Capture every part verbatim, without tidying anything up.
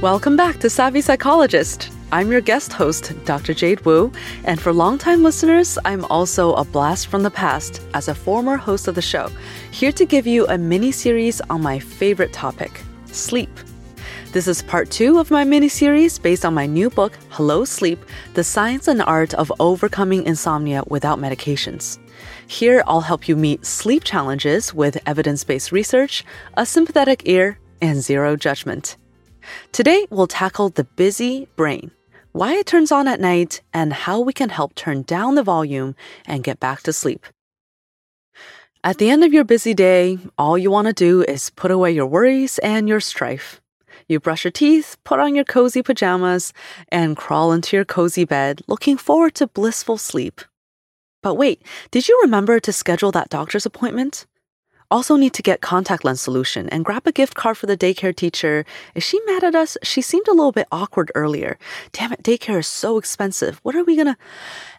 Welcome back to Savvy Psychologist. I'm your guest host, Doctor Jade Wu, and for longtime listeners, I'm also a blast from the past as a former host of the show, here to give you a mini-series on my favorite topic, sleep. This is part two of my mini-series based on my new book, Hello Sleep: The Science and Art of Overcoming Insomnia Without Medications. Here, I'll help you meet sleep challenges with evidence-based research, a sympathetic ear, and zero judgment. Today, we'll tackle the busy brain, why it turns on at night, and how we can help turn down the volume and get back to sleep. At the end of your busy day, all you want to do is put away your worries and your strife. You brush your teeth, put on your cozy pajamas, and crawl into your cozy bed, looking forward to blissful sleep. But wait, did you remember to schedule that doctor's appointment? Also need to get contact lens solution and grab a gift card for the daycare teacher. Is she mad at us? She seemed a little bit awkward earlier. Damn it, daycare is so expensive. What are we gonna...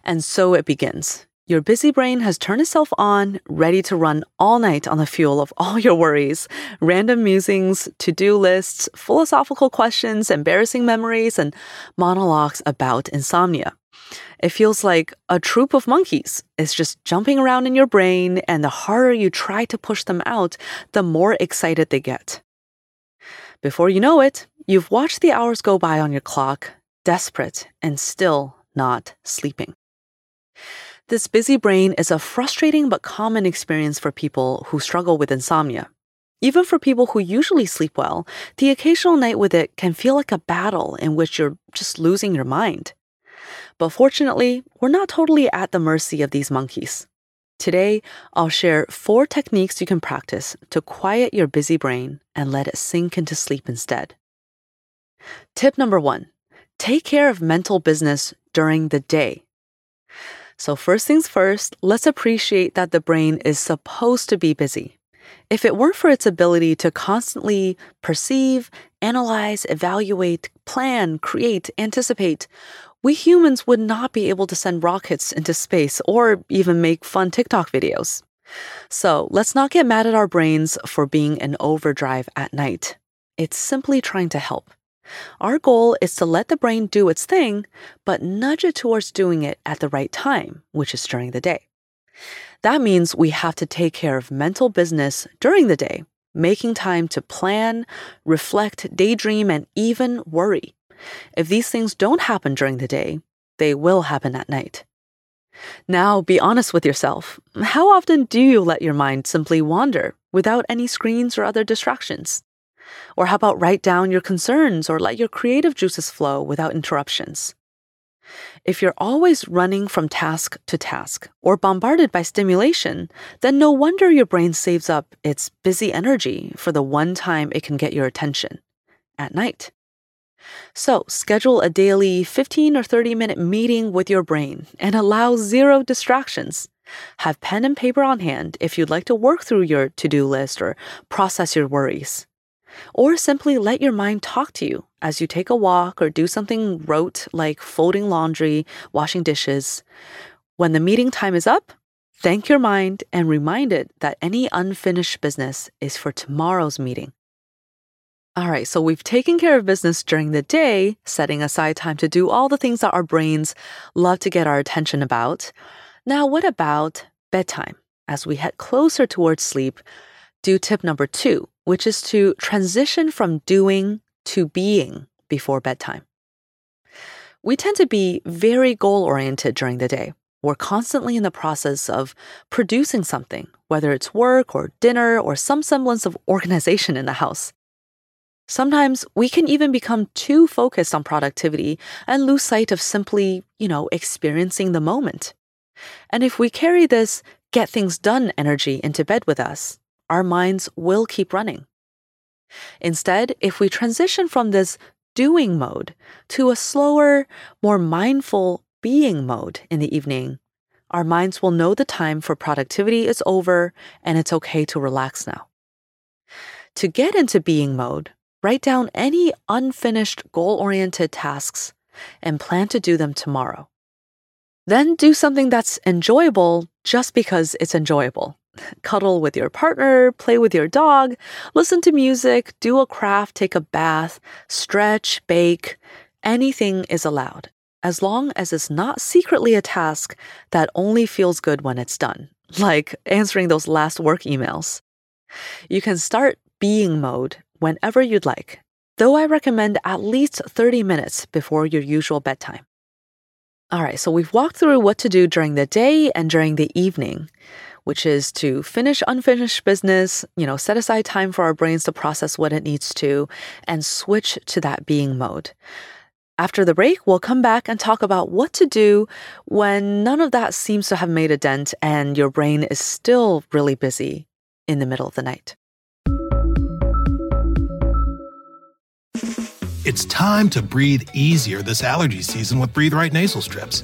And so it begins. Your busy brain has turned itself on, ready to run all night on the fuel of all your worries, random musings, to-do lists, philosophical questions, embarrassing memories, and monologues about insomnia. It feels like a troop of monkeys is just jumping around in your brain, and the harder you try to push them out, the more excited they get. Before you know it, you've watched the hours go by on your clock, desperate and still not sleeping. This busy brain is a frustrating but common experience for people who struggle with insomnia. Even for people who usually sleep well, the occasional night with it can feel like a battle in which you're just losing your mind. But fortunately, we're not totally at the mercy of these monkeys. Today, I'll share four techniques you can practice to quiet your busy brain and let it sink into sleep instead. Tip number one, take care of mental business during the day. So first things first, let's appreciate that the brain is supposed to be busy. If it weren't for its ability to constantly perceive, analyze, evaluate, plan, create, anticipate, we humans would not be able to send rockets into space or even make fun TikTok videos. So let's not get mad at our brains for being in overdrive at night. It's simply trying to help. Our goal is to let the brain do its thing, but nudge it towards doing it at the right time, which is during the day. That means we have to take care of mental business during the day, making time to plan, reflect, daydream, and even worry. If these things don't happen during the day, they will happen at night. Now, be honest with yourself. How often do you let your mind simply wander without any screens or other distractions? Or how about write down your concerns or let your creative juices flow without interruptions? If you're always running from task to task or bombarded by stimulation, then no wonder your brain saves up its busy energy for the one time it can get your attention, at night. So, schedule a daily fifteen or thirty minute meeting with your brain and allow zero distractions. Have pen and paper on hand if you'd like to work through your to-do list or process your worries. Or simply let your mind talk to you as you take a walk or do something rote like folding laundry, washing dishes. When the meeting time is up, thank your mind and remind it that any unfinished business is for tomorrow's meeting. All right, so we've taken care of business during the day, setting aside time to do all the things that our brains love to get our attention about. Now, what about bedtime as we head closer towards sleep, do tip number two, which is to transition from doing to being before bedtime. We tend to be very goal-oriented during the day. We're constantly in the process of producing something, whether it's work or dinner or some semblance of organization in the house. Sometimes we can even become too focused on productivity and lose sight of simply, you know, experiencing the moment. And if we carry this get things done energy into bed with us, our minds will keep running. Instead, if we transition from this doing mode to a slower, more mindful being mode in the evening, our minds will know the time for productivity is over and it's okay to relax now. To get into being mode, write down any unfinished goal-oriented tasks and plan to do them tomorrow. Then do something that's enjoyable just because it's enjoyable. Cuddle with your partner, play with your dog, listen to music, do a craft, take a bath, stretch, bake. Anything is allowed, as long as it's not secretly a task that only feels good when it's done, like answering those last work emails. You can start being mode whenever you'd like, though I recommend at least thirty minutes before your usual bedtime. All right, so we've walked through what to do during the day and during the evening, which is to finish unfinished business, you know, set aside time for our brains to process what it needs to, and switch to that being mode. After the break, we'll come back and talk about what to do when none of that seems to have made a dent and your brain is still really busy in the middle of the night. It's time to breathe easier this allergy season with Breathe Right nasal strips.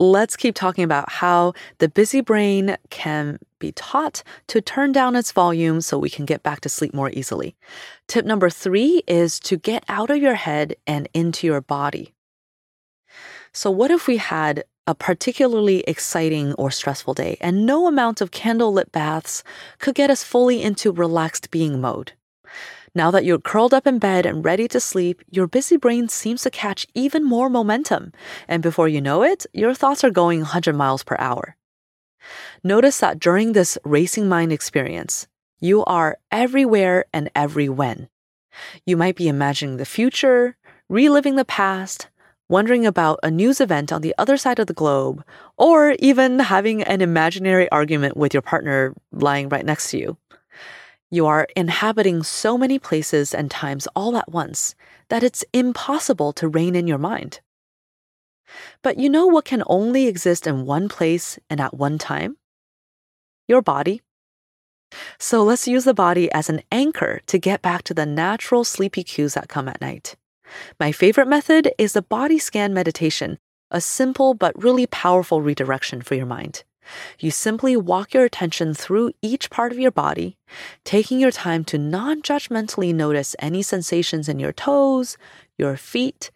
Let's keep talking about how the busy brain can be taught to turn down its volume so we can get back to sleep more easily. Tip number three is to get out of your head and into your body. So what if we had a particularly exciting or stressful day and no amount of candlelit baths could get us fully into relaxed being mode? Now that you're curled up in bed and ready to sleep, your busy brain seems to catch even more momentum, and before you know it, your thoughts are going one hundred miles per hour. Notice that during this racing mind experience, you are everywhere and every when. You might be imagining the future, reliving the past, wondering about a news event on the other side of the globe, or even having an imaginary argument with your partner lying right next to you. You are inhabiting so many places and times all at once that it's impossible to rein in your mind. But you know what can only exist in one place and at one time? Your body. So let's use the body as an anchor to get back to the natural sleepy cues that come at night. My favorite method is the body scan meditation, a simple but really powerful redirection for your mind. You simply walk your attention through each part of your body, taking your time to non-judgmentally notice any sensations in your toes, your feet,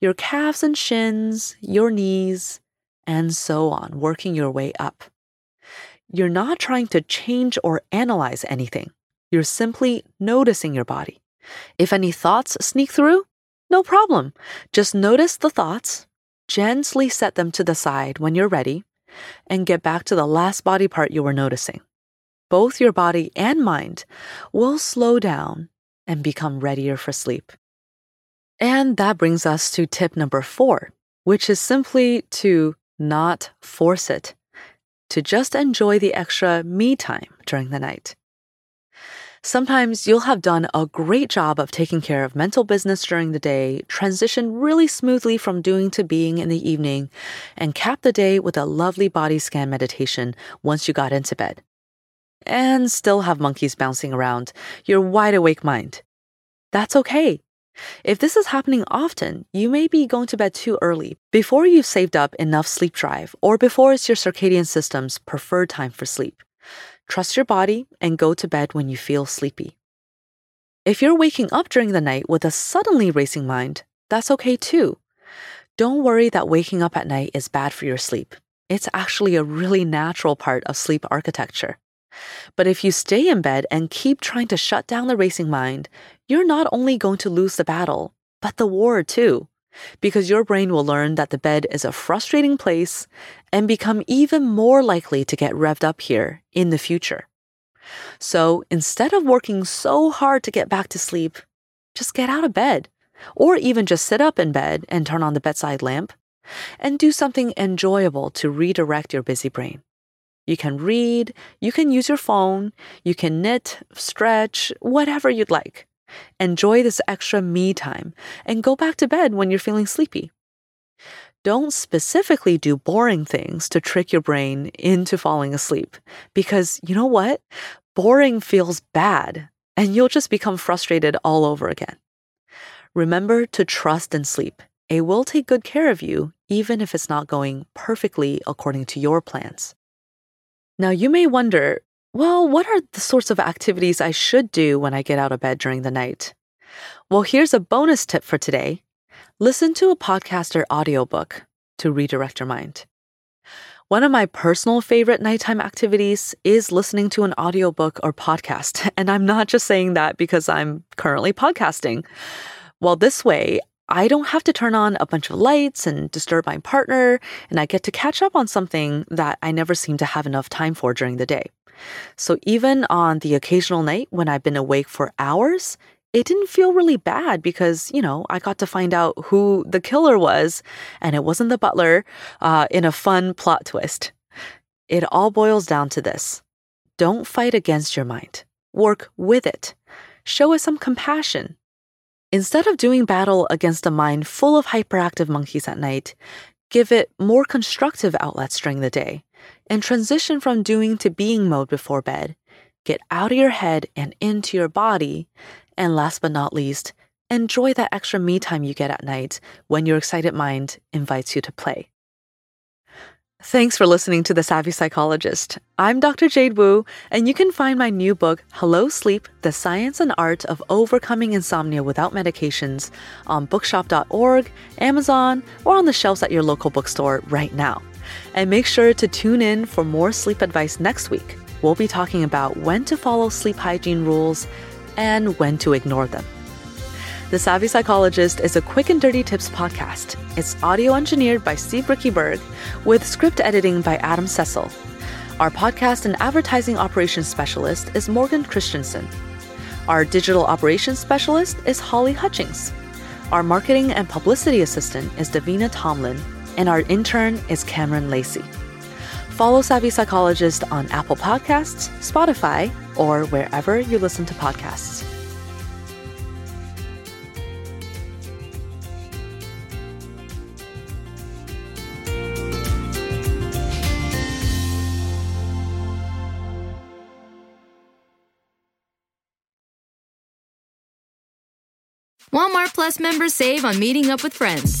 your calves and shins, your knees, and so on, working your way up. You're not trying to change or analyze anything. You're simply noticing your body. If any thoughts sneak through, no problem. Just notice the thoughts, gently set them to the side when you're ready, and get back to the last body part you were noticing. Both your body and mind will slow down and become readier for sleep. And that brings us to tip number four, which is simply to not force it, to just enjoy the extra me time during the night. Sometimes you'll have done a great job of taking care of mental business during the day, transition really smoothly from doing to being in the evening, and cap the day with a lovely body scan meditation once you got into bed. And still have monkeys bouncing around your wide awake mind. That's okay. If this is happening often, you may be going to bed too early before you've saved up enough sleep drive or before it's your circadian system's preferred time for sleep. Trust your body and go to bed when you feel sleepy. If you're waking up during the night with a suddenly racing mind, that's okay too. Don't worry that waking up at night is bad for your sleep. It's actually a really natural part of sleep architecture. But if you stay in bed and keep trying to shut down the racing mind, you're not only going to lose the battle, but the war too, because your brain will learn that the bed is a frustrating place and become even more likely to get revved up here in the future. So instead of working so hard to get back to sleep, just get out of bed, or even just sit up in bed and turn on the bedside lamp, and do something enjoyable to redirect your busy brain. You can read, you can use your phone, you can knit, stretch, whatever you'd like. Enjoy this extra me time and go back to bed when you're feeling sleepy. Don't specifically do boring things to trick your brain into falling asleep, because you know what? Boring feels bad and you'll just become frustrated all over again. Remember to trust in sleep. It will take good care of you, even if it's not going perfectly according to your plans. Now, you may wonder, well, what are the sorts of activities I should do when I get out of bed during the night? Well, here's a bonus tip for today. Listen to a podcast or audiobook to redirect your mind. One of my personal favorite nighttime activities is listening to an audiobook or podcast. And I'm not just saying that because I'm currently podcasting. Well, this way, I don't have to turn on a bunch of lights and disturb my partner, and I get to catch up on something that I never seem to have enough time for during the day. So even on the occasional night when I've been awake for hours, it didn't feel really bad because, you know, I got to find out who the killer was, and it wasn't the butler, uh, in a fun plot twist. It all boils down to this. Don't fight against your mind. Work with it. Show it some compassion. Instead of doing battle against a mind full of hyperactive monkeys at night, give it more constructive outlets during the day, and transition from doing to being mode before bed. Get out of your head and into your body, and last but not least, enjoy that extra me time you get at night when your excited mind invites you to play. Thanks for listening to The Savvy Psychologist. I'm Doctor Jade Wu, and you can find my new book, Hello Sleep: The Science and Art of Overcoming Insomnia Without Medications, on bookshop dot org, Amazon, or on the shelves at your local bookstore right now. And make sure to tune in for more sleep advice next week. We'll be talking about when to follow sleep hygiene rules and when to ignore them. The Savvy Psychologist is a Quick and Dirty Tips podcast. It's audio engineered by Steve Ricky Berg with script editing by Adam Cecil. Our podcast and advertising operations specialist is Morgan Christensen. Our digital operations specialist is Holly Hutchings. Our marketing and publicity assistant is Davina Tomlin. And our intern is Cameron Lacey. Follow Savvy Psychologist on Apple Podcasts, Spotify, or wherever you listen to podcasts. Walmart Plus members save on meeting up with friends.